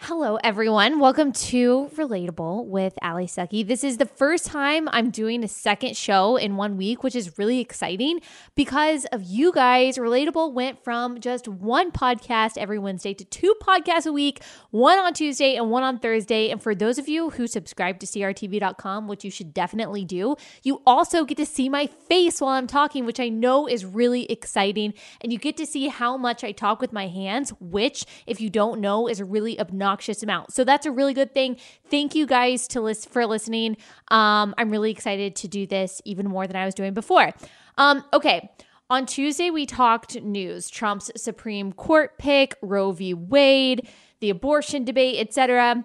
Hello, everyone. Welcome to Relatable with Allie Sucky. This is the first time I'm doing a second show in 1 week, which is really exciting because of you guys. Relatable went from just one podcast every Wednesday to two podcasts a week, one on Tuesday and one on Thursday. And for those of you who subscribe to CRTV.com, which you should definitely do, you also get to see my face while I'm talking, which I know is really exciting. And you get to see how much I talk with my hands, which, if you don't know, is really obnoxious amount. So that's a really good thing. Thank you guys for listening. I'm really excited to do this even more than I was doing before. Okay. On Tuesday, we talked news, Trump's Supreme Court pick, Roe v. Wade, the abortion debate, etc.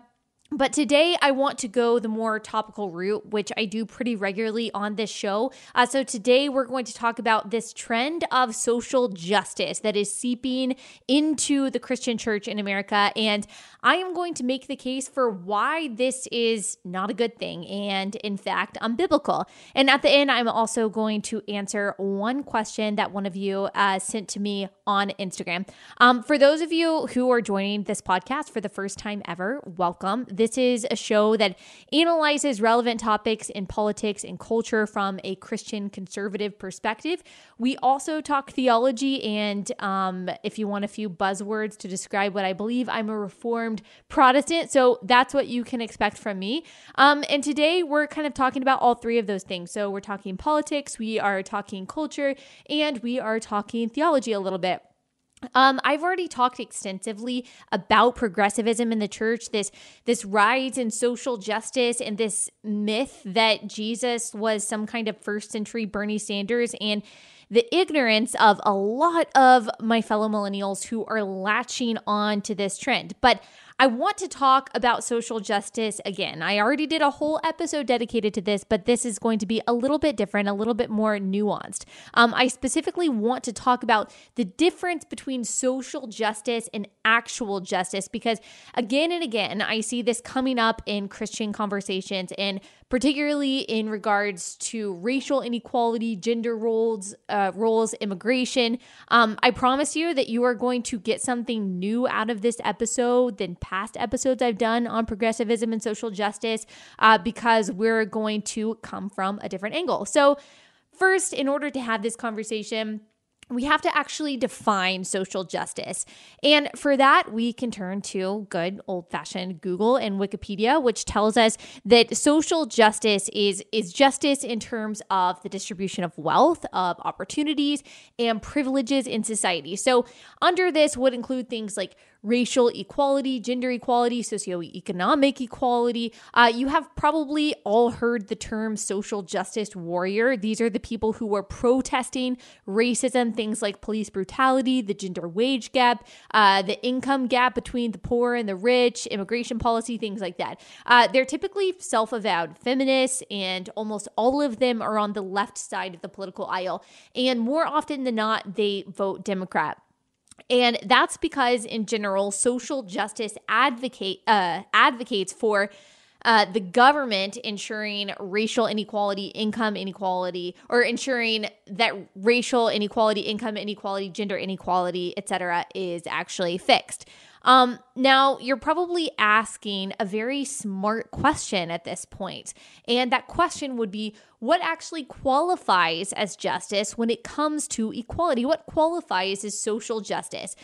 But today I want to go the more topical route, which I do pretty regularly on this show. So today we're going to talk about this trend of social justice that is seeping into the Christian church in America. And I am going to make the case for why this is not a good thing and, in fact, unbiblical. And at the end, I'm also going to answer one question that one of you sent to me on Instagram. For those of you who are joining this podcast for the first time ever, welcome. This is a show that analyzes relevant topics in politics and culture from a Christian conservative perspective. We also talk theology, and if you want a few buzzwords to describe what I believe, I'm a Reformed Protestant, so that's what you can expect from me. And today we're kind of talking about all three of those things. So we're talking politics, we are talking culture, and we are talking theology a little bit. I've already talked extensively about progressivism in the church, this rise in social justice and this myth that Jesus was some kind of first century Bernie Sanders, and the ignorance of a lot of my fellow millennials who are latching on to this trend. But I want to talk about social justice again. I already did a whole episode dedicated to this, but this is going to be a little bit different, a little bit more nuanced. I specifically want to talk about the difference between social justice and actual justice, because again and again, I see this coming up in Christian conversations, and particularly in regards to racial inequality, gender roles, immigration. I promise you that you are going to get something new out of this episode than past episodes I've done on progressivism and social justice, because we're going to come from a different angle. So first, in order to have this conversation, we have to actually define social justice. And for that, we can turn to good old-fashioned Google and Wikipedia, which tells us that social justice is justice in terms of the distribution of wealth, of opportunities, and privileges in society. So under this would include things like racial equality, gender equality, socioeconomic equality. You have probably all heard the term social justice warrior. These are the people who were protesting racism, things like police brutality, the gender wage gap, the income gap between the poor and the rich, immigration policy, things like that. They're typically self-avowed feminists, and almost all of them are on the left side of the political aisle. And more often than not, they vote Democrat. And that's because, in general, social justice advocates for the government ensuring racial inequality, income inequality, or ensuring that racial inequality, income inequality, gender inequality, etc., is actually fixed. Now, you're probably asking a very smart question at this point, and that question would be, what actually qualifies as justice when it comes to equality? What qualifies as social justice?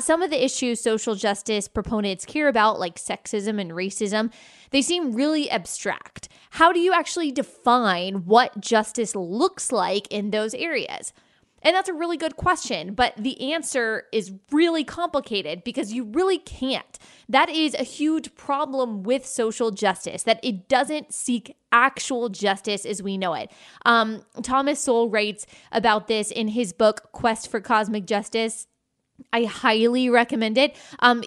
Some of the issues social justice proponents care about, like sexism and racism, they seem really abstract. How do you actually define what justice looks like in those areas? And that's a really good question, but the answer is really complicated because you really can't. That is a huge problem with social justice, that it doesn't seek actual justice as we know it. Thomas Sowell writes about this in his book, Quest for Cosmic Justice. I highly recommend it.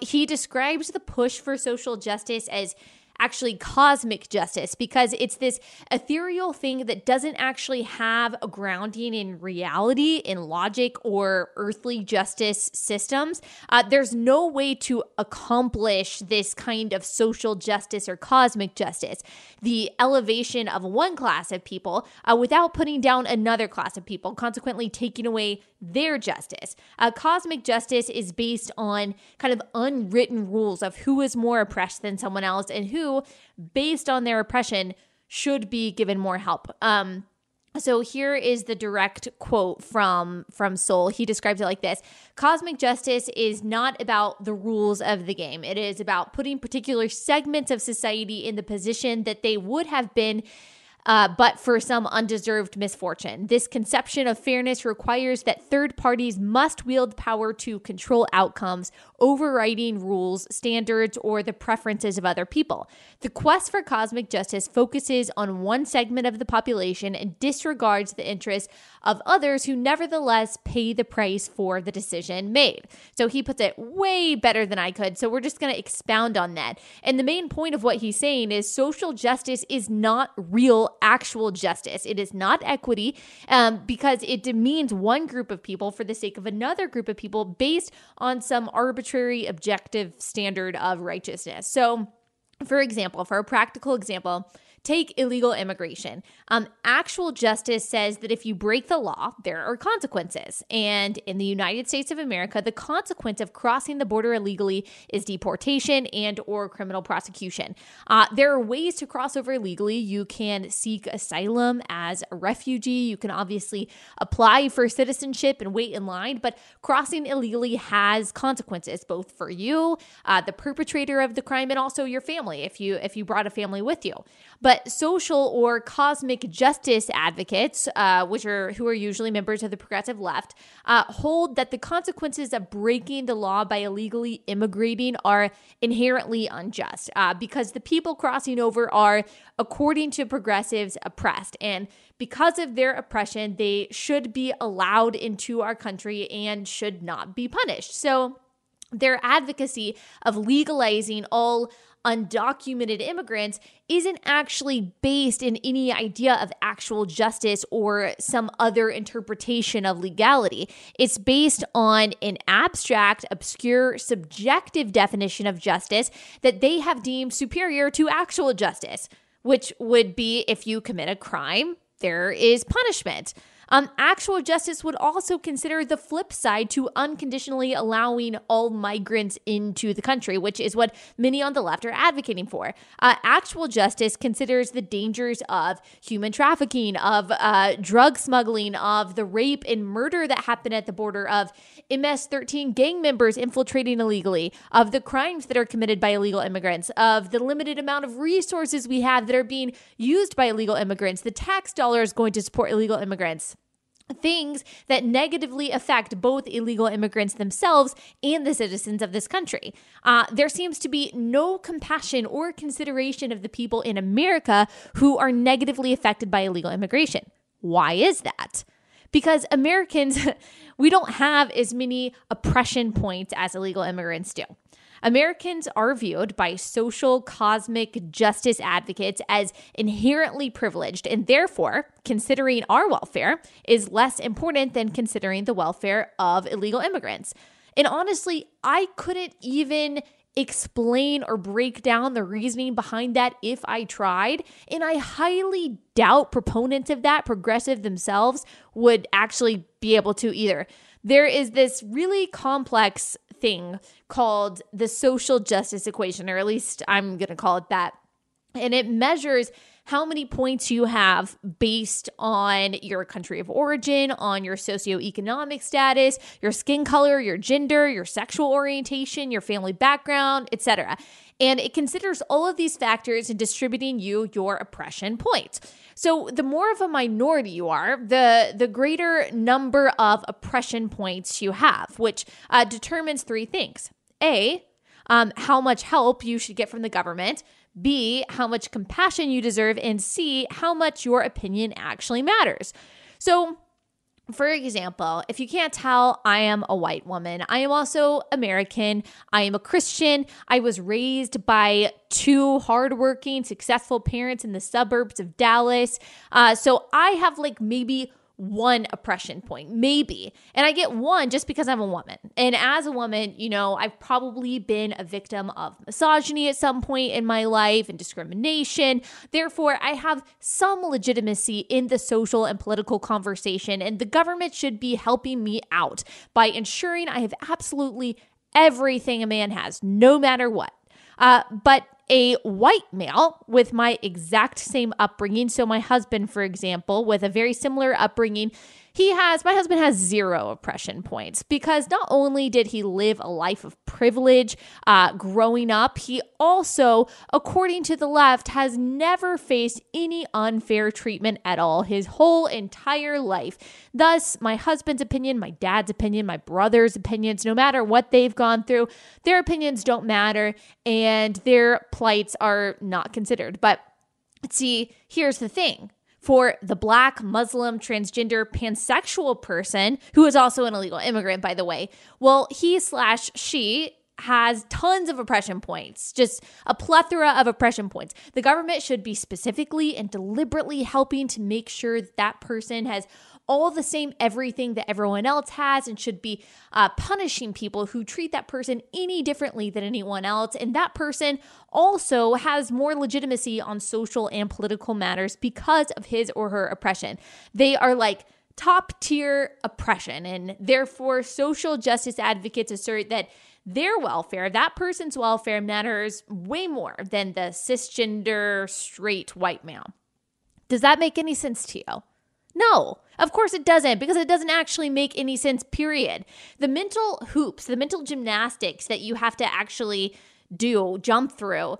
He describes the push for social justice as actually cosmic justice, because it's this ethereal thing that doesn't actually have a grounding in reality, in logic, or earthly justice systems. There's no way to accomplish this kind of social justice or cosmic justice, the elevation of one class of people without putting down another class of people, consequently taking away their justice. Cosmic justice is based on kind of unwritten rules of who is more oppressed than someone else and who, based on their oppression, should be given more help. So here is the direct quote from Sowell. He describes it like this. Cosmic justice is not about the rules of the game. It is about putting particular segments of society in the position that they would have been but for some undeserved misfortune. This conception of fairness requires that third parties must wield power to control outcomes, overriding rules, standards, or the preferences of other people. The quest for cosmic justice focuses on one segment of the population and disregards the interests of others who nevertheless pay the price for the decision made. So he puts it way better than I could, so we're just going to expound on that. And the main point of what he's saying is social justice is not real actual justice. It is not equity because it demeans one group of people for the sake of another group of people based on some arbitrary objective standard of righteousness. So, for example, for a practical example, take illegal immigration. Actual justice says that if you break the law, there are consequences. And in the United States of America, the consequence of crossing the border illegally is deportation and or criminal prosecution. There are ways to cross over illegally. You can seek asylum as a refugee. You can obviously apply for citizenship and wait in line. But crossing illegally has consequences, both for you, the perpetrator of the crime, and also your family if you brought a family with you. But social or cosmic justice advocates, who are usually members of the progressive left, hold that the consequences of breaking the law by illegally immigrating are inherently unjust because the people crossing over are, according to progressives, oppressed. And because of their oppression, they should be allowed into our country and should not be punished. So their advocacy of legalizing all undocumented immigrants isn't actually based in any idea of actual justice or some other interpretation of legality. It's based on an abstract, obscure, subjective definition of justice that they have deemed superior to actual justice, which would be if you commit a crime, there is punishment. Actual justice would also consider the flip side to unconditionally allowing all migrants into the country, which is what many on the left are advocating for. Actual justice considers the dangers of human trafficking, of drug smuggling, of the rape and murder that happened at the border, of MS-13 gang members infiltrating illegally, of the crimes that are committed by illegal immigrants, of the limited amount of resources we have that are being used by illegal immigrants, the tax dollars going to support illegal immigrants. Things that negatively affect both illegal immigrants themselves and the citizens of this country. There seems to be no compassion or consideration of the people in America who are negatively affected by illegal immigration. Why is that? Because Americans, we don't have as many oppression points as illegal immigrants do. Americans are viewed by social cosmic justice advocates as inherently privileged, and therefore considering our welfare is less important than considering the welfare of illegal immigrants. And honestly, I couldn't even explain or break down the reasoning behind that if I tried, and I highly doubt proponents of that, progressive themselves, would actually be able to either. There is this really complex thing called the social justice equation, or at least I'm going to call it that. And it measures how many points you have based on your country of origin, on your socioeconomic status, your skin color, your gender, your sexual orientation, your family background, etc. And it considers all of these factors in distributing you your oppression points. So the more of a minority you are, the greater number of oppression points you have, which determines three things. A, how much help you should get from the government. B, how much compassion you deserve. And C, how much your opinion actually matters. So For example, if you can't tell, I am a white woman. I am also American. I am a Christian. I was raised by two hardworking, successful parents in the suburbs of Dallas. So I have like maybe one oppression point, maybe. And I get one just because I'm a woman. And as a woman, you know, I've probably been a victim of misogyny at some point in my life and discrimination. Therefore, I have some legitimacy in the social and political conversation, and the government should be helping me out by ensuring I have absolutely everything a man has, no matter what. But a white male with my exact same upbringing, so my husband, for example, with a very similar upbringing, my husband has zero oppression points because not only did he live a life of privilege growing up, he also, according to the left, has never faced any unfair treatment at all his whole entire life. Thus, my husband's opinion, my dad's opinion, my brother's opinions, no matter what they've gone through, their opinions don't matter and their plights are not considered. But see, here's the thing. For the Black, Muslim, transgender, pansexual person, who is also an illegal immigrant, by the way, well, he/she has tons of oppression points, just a plethora of oppression points. The government should be specifically and deliberately helping to make sure that, person has all the same everything that everyone else has and should be punishing people who treat that person any differently than anyone else. And that person also has more legitimacy on social and political matters because of his or her oppression. They are like top tier oppression. And therefore, social justice advocates assert that their welfare, that person's welfare, matters way more than the cisgender straight white male. Does that make any sense to you? No, of course it doesn't, because it doesn't actually make any sense, period. The mental hoops, the mental gymnastics that you have to actually do, jump through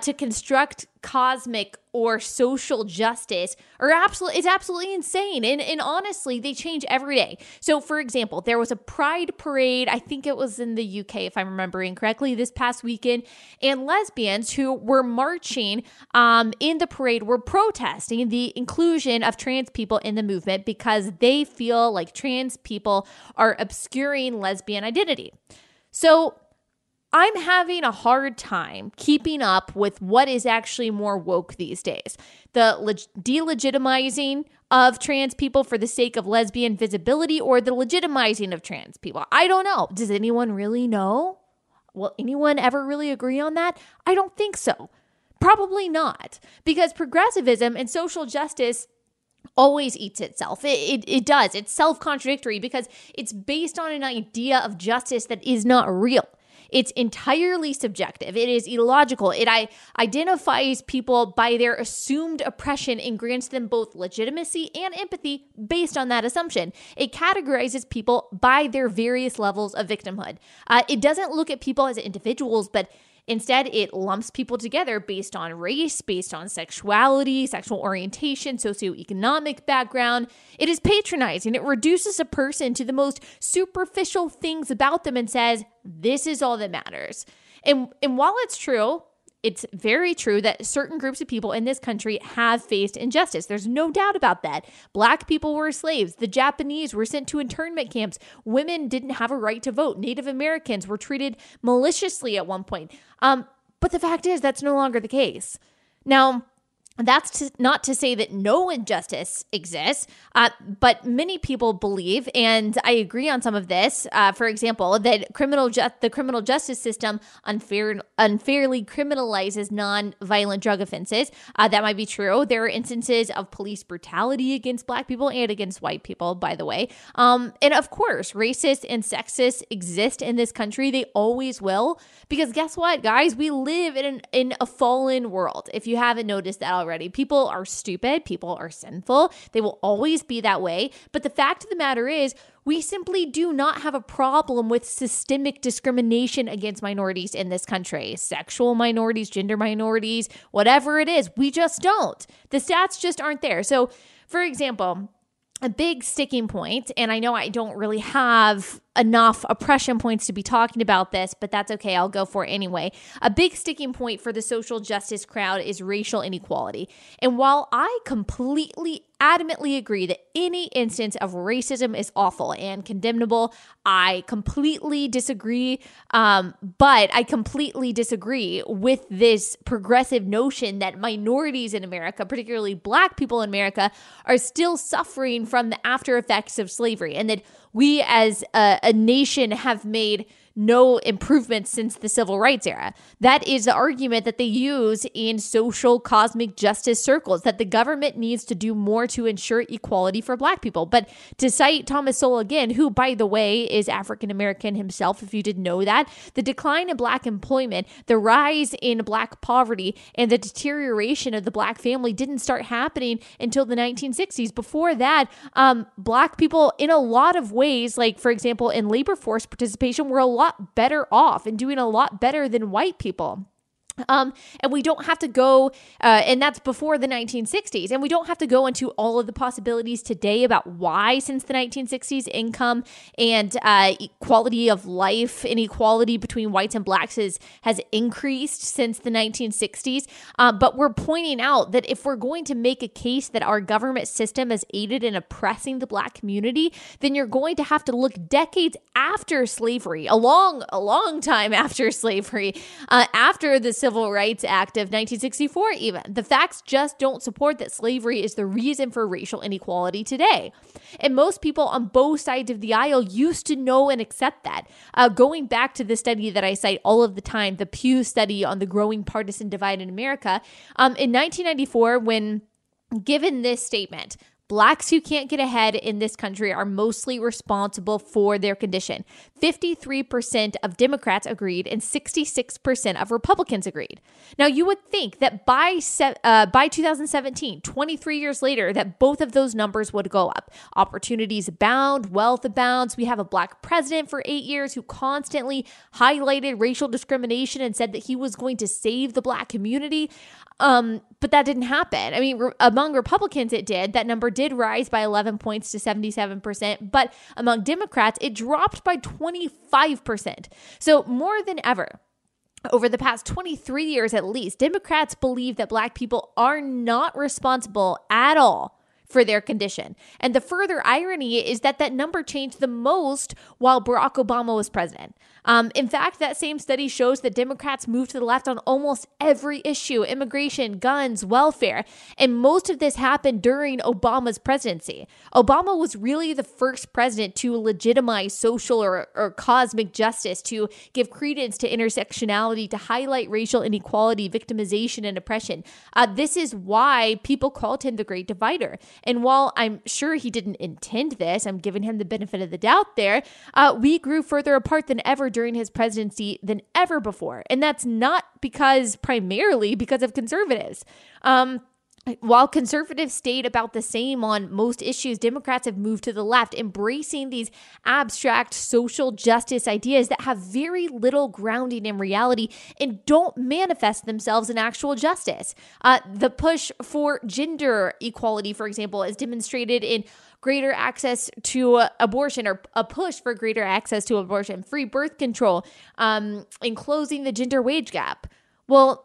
to construct cosmic or social justice it's absolutely insane. And honestly, they change every day. So for example, there was a pride parade, I think it was in the UK, if I'm remembering correctly, this past weekend, and lesbians who were marching in the parade were protesting the inclusion of trans people in the movement because they feel like trans people are obscuring lesbian identity. So I'm having a hard time keeping up with what is actually more woke these days. The delegitimizing of trans people for the sake of lesbian visibility, or the legitimizing of trans people. I don't know. Does anyone really know? Will anyone ever really agree on that? I don't think so. Probably not. Because progressivism and social justice always eats itself. It does. It's self-contradictory because it's based on an idea of justice that is not real. It's entirely subjective. It is illogical. It identifies people by their assumed oppression and grants them both legitimacy and empathy based on that assumption. It categorizes people by their various levels of victimhood. It doesn't look at people as individuals, but instead, it lumps people together based on race, based on sexuality, sexual orientation, socioeconomic background. It is patronizing. It reduces a person to the most superficial things about them and says, this is all that matters. And while it's true, it's very true that certain groups of people in this country have faced injustice. There's no doubt about that. Black people were slaves. The Japanese were sent to internment camps. Women didn't have a right to vote. Native Americans were treated maliciously at one point. But the fact is, that's no longer the case. Now, that's not to say that no injustice exists, but many people believe, and I agree on some of this, for example, that the criminal justice system unfairly criminalizes non-violent drug offenses. That might be true. There are instances of police brutality against Black people and against white people, by the way. And of course, racist and sexist exist in this country. They always will, because guess what, guys? We live in a fallen world, if you haven't noticed that already. People are stupid. People are sinful. They will always be that way. But the fact of the matter is, we simply do not have a problem with systemic discrimination against minorities in this country. Sexual minorities, gender minorities, whatever it is, we just don't. The stats just aren't there. So, for example, a big sticking point, and I know I don't really have enough oppression points to be talking about this, but that's okay. I'll go for it anyway. A big sticking point for the social justice crowd is racial inequality. And while I completely adamantly agree that any instance of racism is awful and condemnable. I completely disagree, but I completely disagree with this progressive notion that minorities in America, particularly Black people in America, are still suffering from the after effects of slavery, and that we as a nation have made no improvements since the civil rights era. That is the argument that they use in social cosmic justice circles, that the government needs to do more to ensure equality for Black people. But to cite Thomas Sowell again, who, by the way, is African-American himself, if you didn't know that, the decline in Black employment, the rise in Black poverty, and the deterioration of the Black family didn't start happening until the 1960s. Before that, Black people in a lot of ways, like, for example, in labor force participation, were a lot better off and doing a lot better than white people. And we don't have to go, and that's before the 1960s, and we don't have to go into all of the possibilities today about why since the 1960s income and quality of life, inequality between whites and Blacks has increased since the 1960s. But we're pointing out that if we're going to make a case that our government system has aided in oppressing the Black community, then you're going to have to look decades after slavery, a long time after slavery, after the Civil Rights Act of 1964 even. The facts just don't support that slavery is the reason for racial inequality today. And most people on both sides of the aisle used to know and accept that. Going back to the study that I cite all of the time, the Pew study on the growing partisan divide in America, in 1994, when given this statement, Blacks who can't get ahead in this country are mostly responsible for their condition, 53% of Democrats agreed and 66% of Republicans agreed. Now, you would think that by 2017, 23 years later, that both of those numbers would go up. Opportunities abound, wealth abounds. We have a Black president for 8 years who constantly highlighted racial discrimination and said that he was going to save the Black community. But that didn't happen. I mean, among Republicans, it did. That number did rise by 11 points to 77%. But among Democrats, it dropped by 25%. So more than ever, over the past 23 years at least, Democrats believe that Black people are not responsible at all for their condition. And the further irony is that that number changed the most while Barack Obama was president. In fact, that same study shows that Democrats moved to the left on almost every issue: immigration, guns, welfare. And most of this happened during Obama's presidency. Obama was really the first president to legitimize social or cosmic justice, to give credence to intersectionality, to highlight racial inequality, victimization, and oppression. This is why people called him the Great Divider. And while I'm sure he didn't intend this, I'm giving him the benefit of the doubt there, we grew further apart than ever during his presidency than ever before. And that's not primarily because of conservatives. While conservatives stayed about the same on most issues, Democrats have moved to the left, embracing these abstract social justice ideas that have very little grounding in reality and don't manifest themselves in actual justice. The push for gender equality, for example, is demonstrated in greater access to abortion, or a push for greater access to abortion, free birth control, and closing the gender wage gap. Well,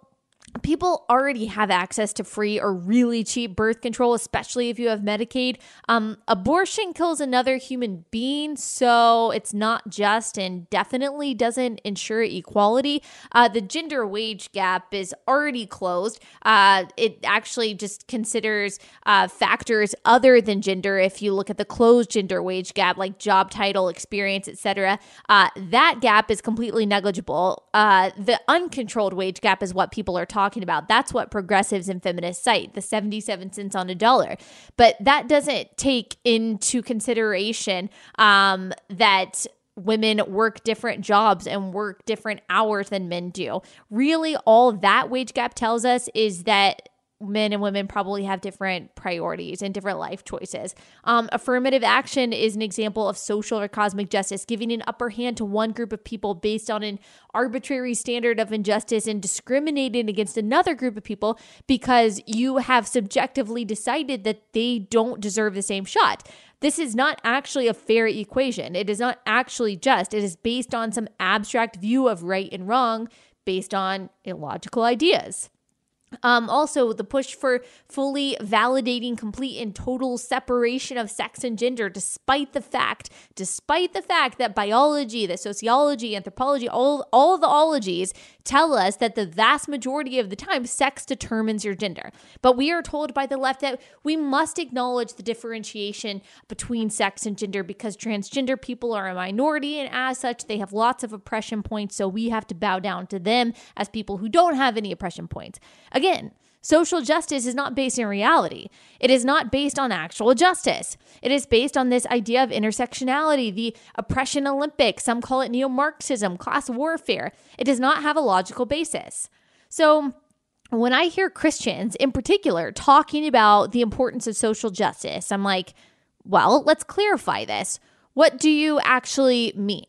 people already have access to free or really cheap birth control, especially if you have Medicaid. Abortion kills another human being, so it's not just and definitely doesn't ensure equality. The gender wage gap is already closed. It actually just considers factors other than gender. If you look at the closed gender wage gap, like job title, experience, etc., that gap is completely negligible. The uncontrolled wage gap is what people are talking about. That's what progressives and feminists cite, the 77 cents on a dollar. But that doesn't take into consideration that women work different jobs and work different hours than men do. Really, all that wage gap tells us is that men and women probably have different priorities and different life choices. Affirmative action is an example of social or cosmic justice, giving an upper hand to one group of people based on an arbitrary standard of injustice and discriminating against another group of people because you have subjectively decided that they don't deserve the same shot. This is not actually a fair equation. It is not actually just. It is based on some abstract view of right and wrong based on illogical ideas. Also, the push for fully validating complete and total separation of sex and gender, despite the fact that biology, that sociology, anthropology, all the ologies tell us that the vast majority of the time, sex determines your gender. But we are told by the left that we must acknowledge the differentiation between sex and gender because transgender people are a minority, and as such, they have lots of oppression points, so we have to bow down to them as people who don't have any oppression points. Again, social justice is not based in reality. It is not based on actual justice. It is based on this idea of intersectionality, the oppression Olympics, some call it neo-Marxism, class warfare. It does not have a logical basis. So when I hear Christians in particular talking about the importance of social justice, I'm like, well, let's clarify this. What do you actually mean?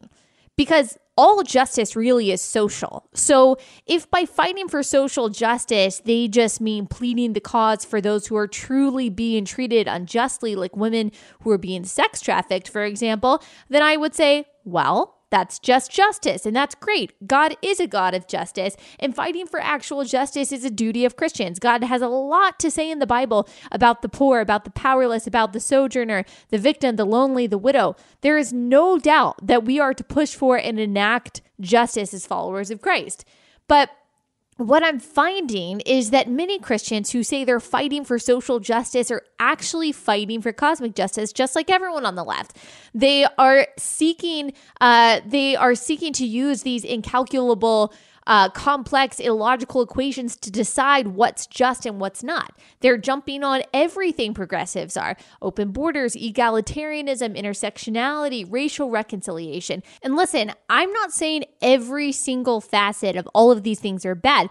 Because all justice really is social. So if by fighting for social justice, they just mean pleading the cause for those who are truly being treated unjustly, like women who are being sex trafficked, for example, then I would say, well, that's just justice, and that's great. God is a God of justice, and fighting for actual justice is a duty of Christians. God has a lot to say in the Bible about the poor, about the powerless, about the sojourner, the victim, the lonely, the widow. There is no doubt that we are to push for and enact justice as followers of Christ. But what I'm finding is that many Christians who say they're fighting for social justice are actually fighting for cosmic justice, just like everyone on the left. They are seeking, to use these incalculable, complex, illogical equations to decide what's just and what's not. They're jumping on everything progressives are: open borders, egalitarianism, intersectionality, racial reconciliation. And listen, I'm not saying every single facet of all of these things are bad,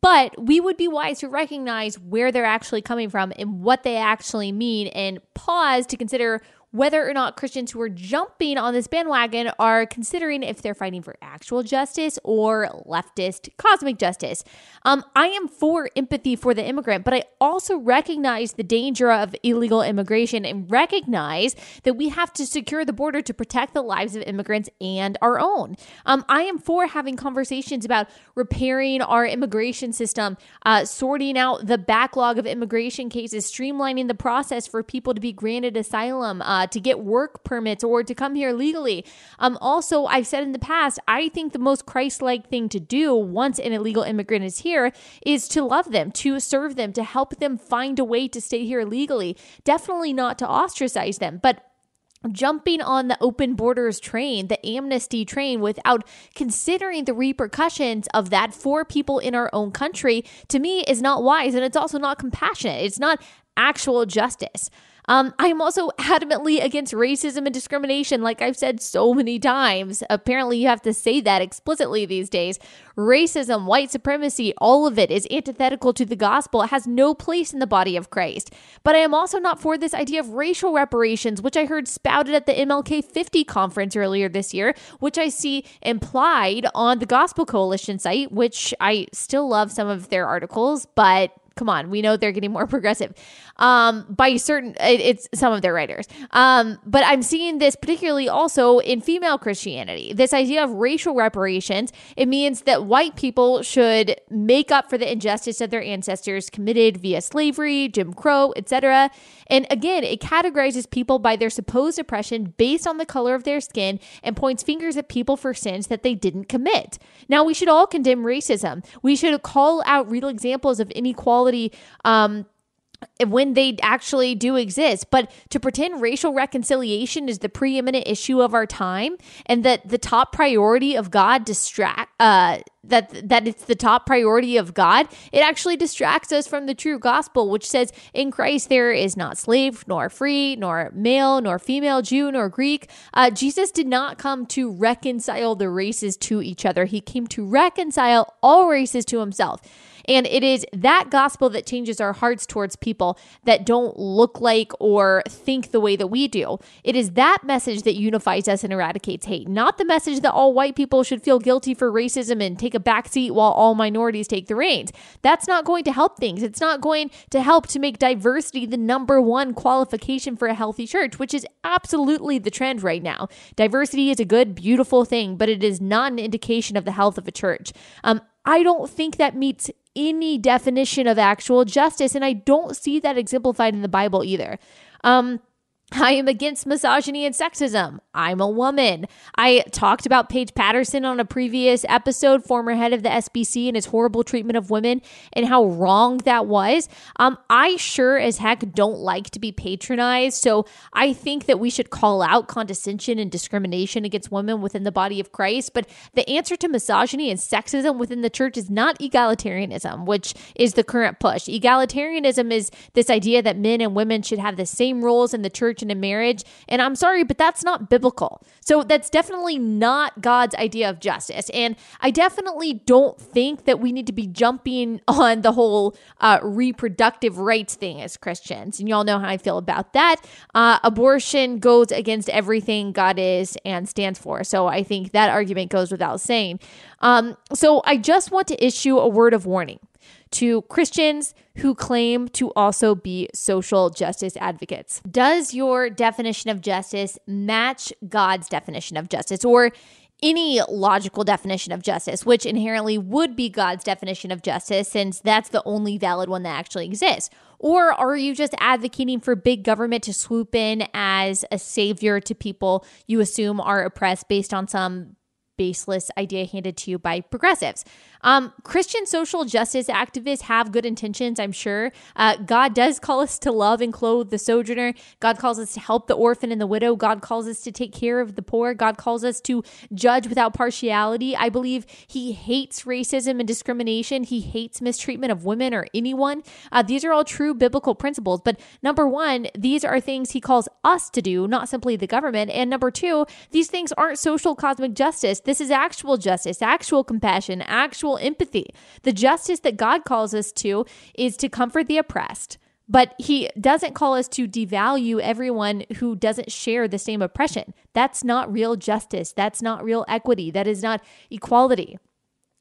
but we would be wise to recognize where they're actually coming from and what they actually mean, and pause to consider whether or not Christians who are jumping on this bandwagon are considering if they're fighting for actual justice or leftist cosmic justice. I am for empathy for the immigrant, but I also recognize the danger of illegal immigration and recognize that we have to secure the border to protect the lives of immigrants and our own. I am for having conversations about repairing our immigration system, sorting out the backlog of immigration cases, streamlining the process for people to be granted asylum, to get work permits or to come here legally. Also, I've said in the past, I think the most Christ-like thing to do once an illegal immigrant is here is to love them, to serve them, to help them find a way to stay here legally. Definitely not to ostracize them, but jumping on the open borders train, the amnesty train, without considering the repercussions of that for people in our own country, to me is not wise, and it's also not compassionate. It's not actual justice. I am also adamantly against racism and discrimination, like I've said so many times. Apparently, you have to say that explicitly these days. Racism, white supremacy, all of it is antithetical to the gospel. It has no place in the body of Christ. But I am also not for this idea of racial reparations, which I heard spouted at the MLK 50 conference earlier this year, which I see implied on the Gospel Coalition site, which I still love some of their articles, but come on, we know they're getting more progressive it's some of their writers. But I'm seeing this particularly also in female Christianity, this idea of racial reparations. It means that white people should make up for the injustice that their ancestors committed via slavery, Jim Crow, etc. And again, it categorizes people by their supposed oppression based on the color of their skin and points fingers at people for sins that they didn't commit. Now, we should all condemn racism. We should call out real examples of inequality when they actually do exist. But to pretend racial reconciliation is the preeminent issue of our time, and that the top priority of God it's the top priority of God, it actually distracts us from the true gospel, which says in Christ there is not slave, nor free, nor male, nor female, Jew, nor Greek. Jesus did not come to reconcile the races to each other. He came to reconcile all races to himself. And it is that gospel that changes our hearts towards people that don't look like or think the way that we do. It is that message that unifies us and eradicates hate, not the message that all white people should feel guilty for racism and take a backseat while all minorities take the reins. That's not going to help things. It's not going to help to make diversity the number one qualification for a healthy church, which is absolutely the trend right now. Diversity is a good, beautiful thing, but it is not an indication of the health of a church. I don't think that meets any definition of actual justice, and I don't see that exemplified in the Bible either. I am against misogyny and sexism. I'm a woman. I talked about Paige Patterson on a previous episode, former head of the SBC, and his horrible treatment of women and how wrong that was. I sure as heck don't like to be patronized. So I think that we should call out condescension and discrimination against women within the body of Christ. But the answer to misogyny and sexism within the church is not egalitarianism, which is the current push. Egalitarianism is this idea that men and women should have the same roles in the church and in marriage. And I'm sorry, but that's not biblical. So that's definitely not God's idea of justice. And I definitely don't think that we need to be jumping on the whole reproductive rights thing as Christians. And y'all know how I feel about that. Abortion goes against everything God is and stands for. So I think that argument goes without saying. So I just want to issue a word of warning to Christians who claim to also be social justice advocates. Does your definition of justice match God's definition of justice, or any logical definition of justice, which inherently would be God's definition of justice, since that's the only valid one that actually exists? Or are you just advocating for big government to swoop in as a savior to people you assume are oppressed based on some baseless idea handed to you by progressives? Christian social justice activists have good intentions, I'm sure. God does call us to love and clothe the sojourner. God calls us to help the orphan and the widow. God calls us to take care of the poor. God calls us to judge without partiality. I believe he hates racism and discrimination. He hates mistreatment of women or anyone. These are all true biblical principles. But number one, these are things he calls us to do, not simply the government. And number two, these things aren't social cosmic justice. This is actual justice, actual compassion, actual empathy. The justice that God calls us to is to comfort the oppressed, but he doesn't call us to devalue everyone who doesn't share the same oppression. That's not real justice. That's not real equity. That is not equality.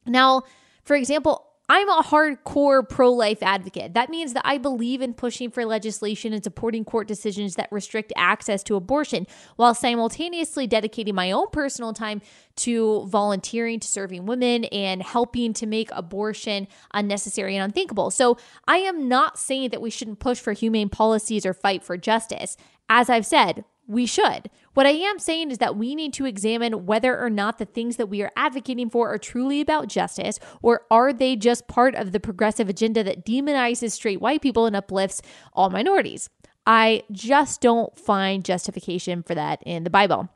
Now, for example, I'm a hardcore pro-life advocate. That means that I believe in pushing for legislation and supporting court decisions that restrict access to abortion, while simultaneously dedicating my own personal time to volunteering, to serving women, and helping to make abortion unnecessary and unthinkable. So I am not saying that we shouldn't push for humane policies or fight for justice. As I've said, we should. What I am saying is that we need to examine whether or not the things that we are advocating for are truly about justice, or are they just part of the progressive agenda that demonizes straight white people and uplifts all minorities? I just don't find justification for that in the Bible.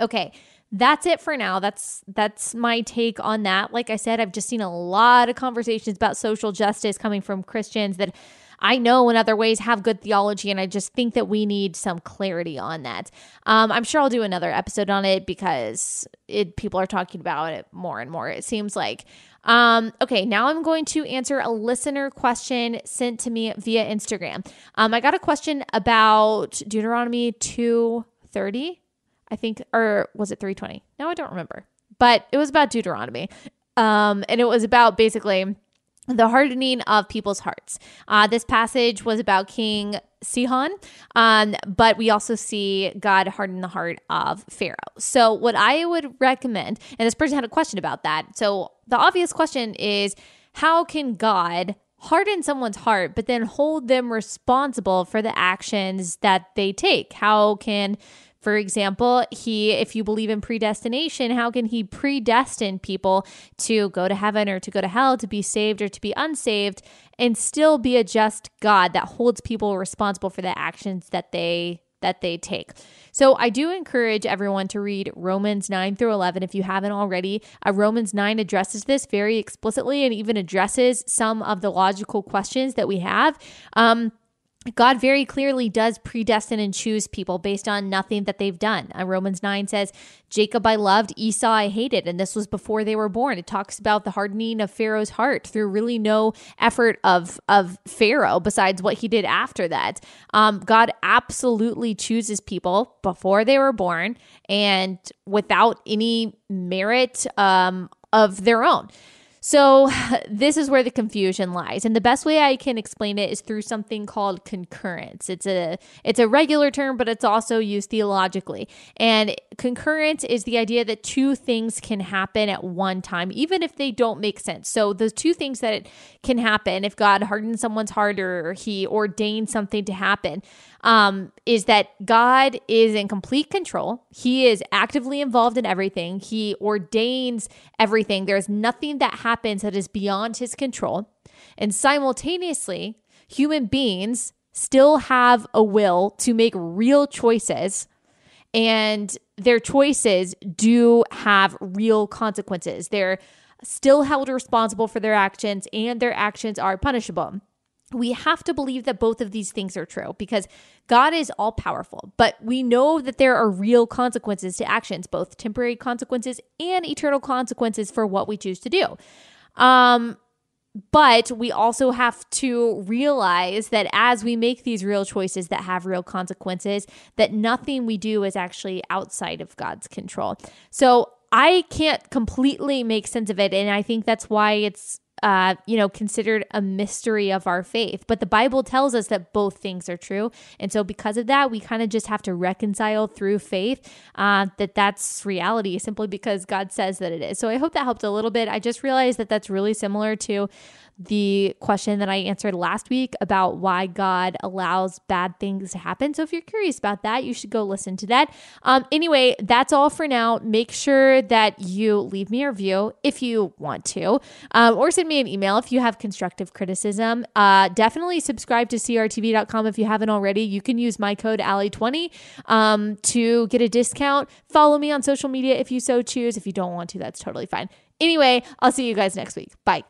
Okay. That's it for now. That's my take on that. Like I said, I've just seen a lot of conversations about social justice coming from Christians that I know in other ways have good theology, and I just think that we need some clarity on that. I'm sure I'll do another episode on it because people are talking about it more and more, it seems like. Okay, now I'm going to answer a listener question sent to me via Instagram. I got a question about Deuteronomy 2:30, I think, or was it 3:20? No, I don't remember, but it was about Deuteronomy. And it was about basically the hardening of people's hearts. This passage was about King Sihon, but we also see God harden the heart of Pharaoh. So what I would recommend, and this person had a question about that. So the obvious question is, how can God harden someone's heart, but then hold them responsible for the actions that they take? How can, for example, if you believe in predestination, how can he predestine people to go to heaven or to go to hell, to be saved or to be unsaved, and still be a just God that holds people responsible for the actions that they take? So I do encourage everyone to read Romans 9 through 11 if you haven't already. Romans 9 addresses this very explicitly and even addresses some of the logical questions that we have. God very clearly does predestine and choose people based on nothing that they've done. Romans 9 says, Jacob I loved, Esau I hated, and this was before they were born. It talks about the hardening of Pharaoh's heart through really no effort of Pharaoh besides what he did after that. God absolutely chooses people before they were born and without any merit of their own. So this is where the confusion lies. And the best way I can explain it is through something called concurrence. It's a regular term, but it's also used theologically. And concurrence is the idea that two things can happen at one time, even if they don't make sense. So the two things that can happen, if God hardens someone's heart or he ordained something to happen, is that God is in complete control. He is actively involved in everything. He ordains everything. There's nothing that happens that is beyond his control. And simultaneously, human beings still have a will to make real choices, and their choices do have real consequences. They're still held responsible for their actions, and their actions are punishable. We have to believe that both of these things are true because God is all powerful, but we know that there are real consequences to actions, both temporary consequences and eternal consequences for what we choose to do. But we also have to realize that as we make these real choices that have real consequences, that nothing we do is actually outside of God's control. So I can't completely make sense of it. And I think that's why it's considered a mystery of our faith. But the Bible tells us that both things are true. And so because of that, we kind of just have to reconcile through faith that that's reality simply because God says that it is. So I hope that helped a little bit. I just realized that that's really similar to the question that I answered last week about why God allows bad things to happen. So if you're curious about that, you should go listen to that. Anyway, that's all for now. Make sure that you leave me a review if you want to, or send me an email if you have constructive criticism. Definitely subscribe to crtv.com if you haven't already. You can use my code Allie20 to get a discount. Follow me on social media if you so choose. If you don't want to, that's totally fine. Anyway, I'll see you guys next week. Bye.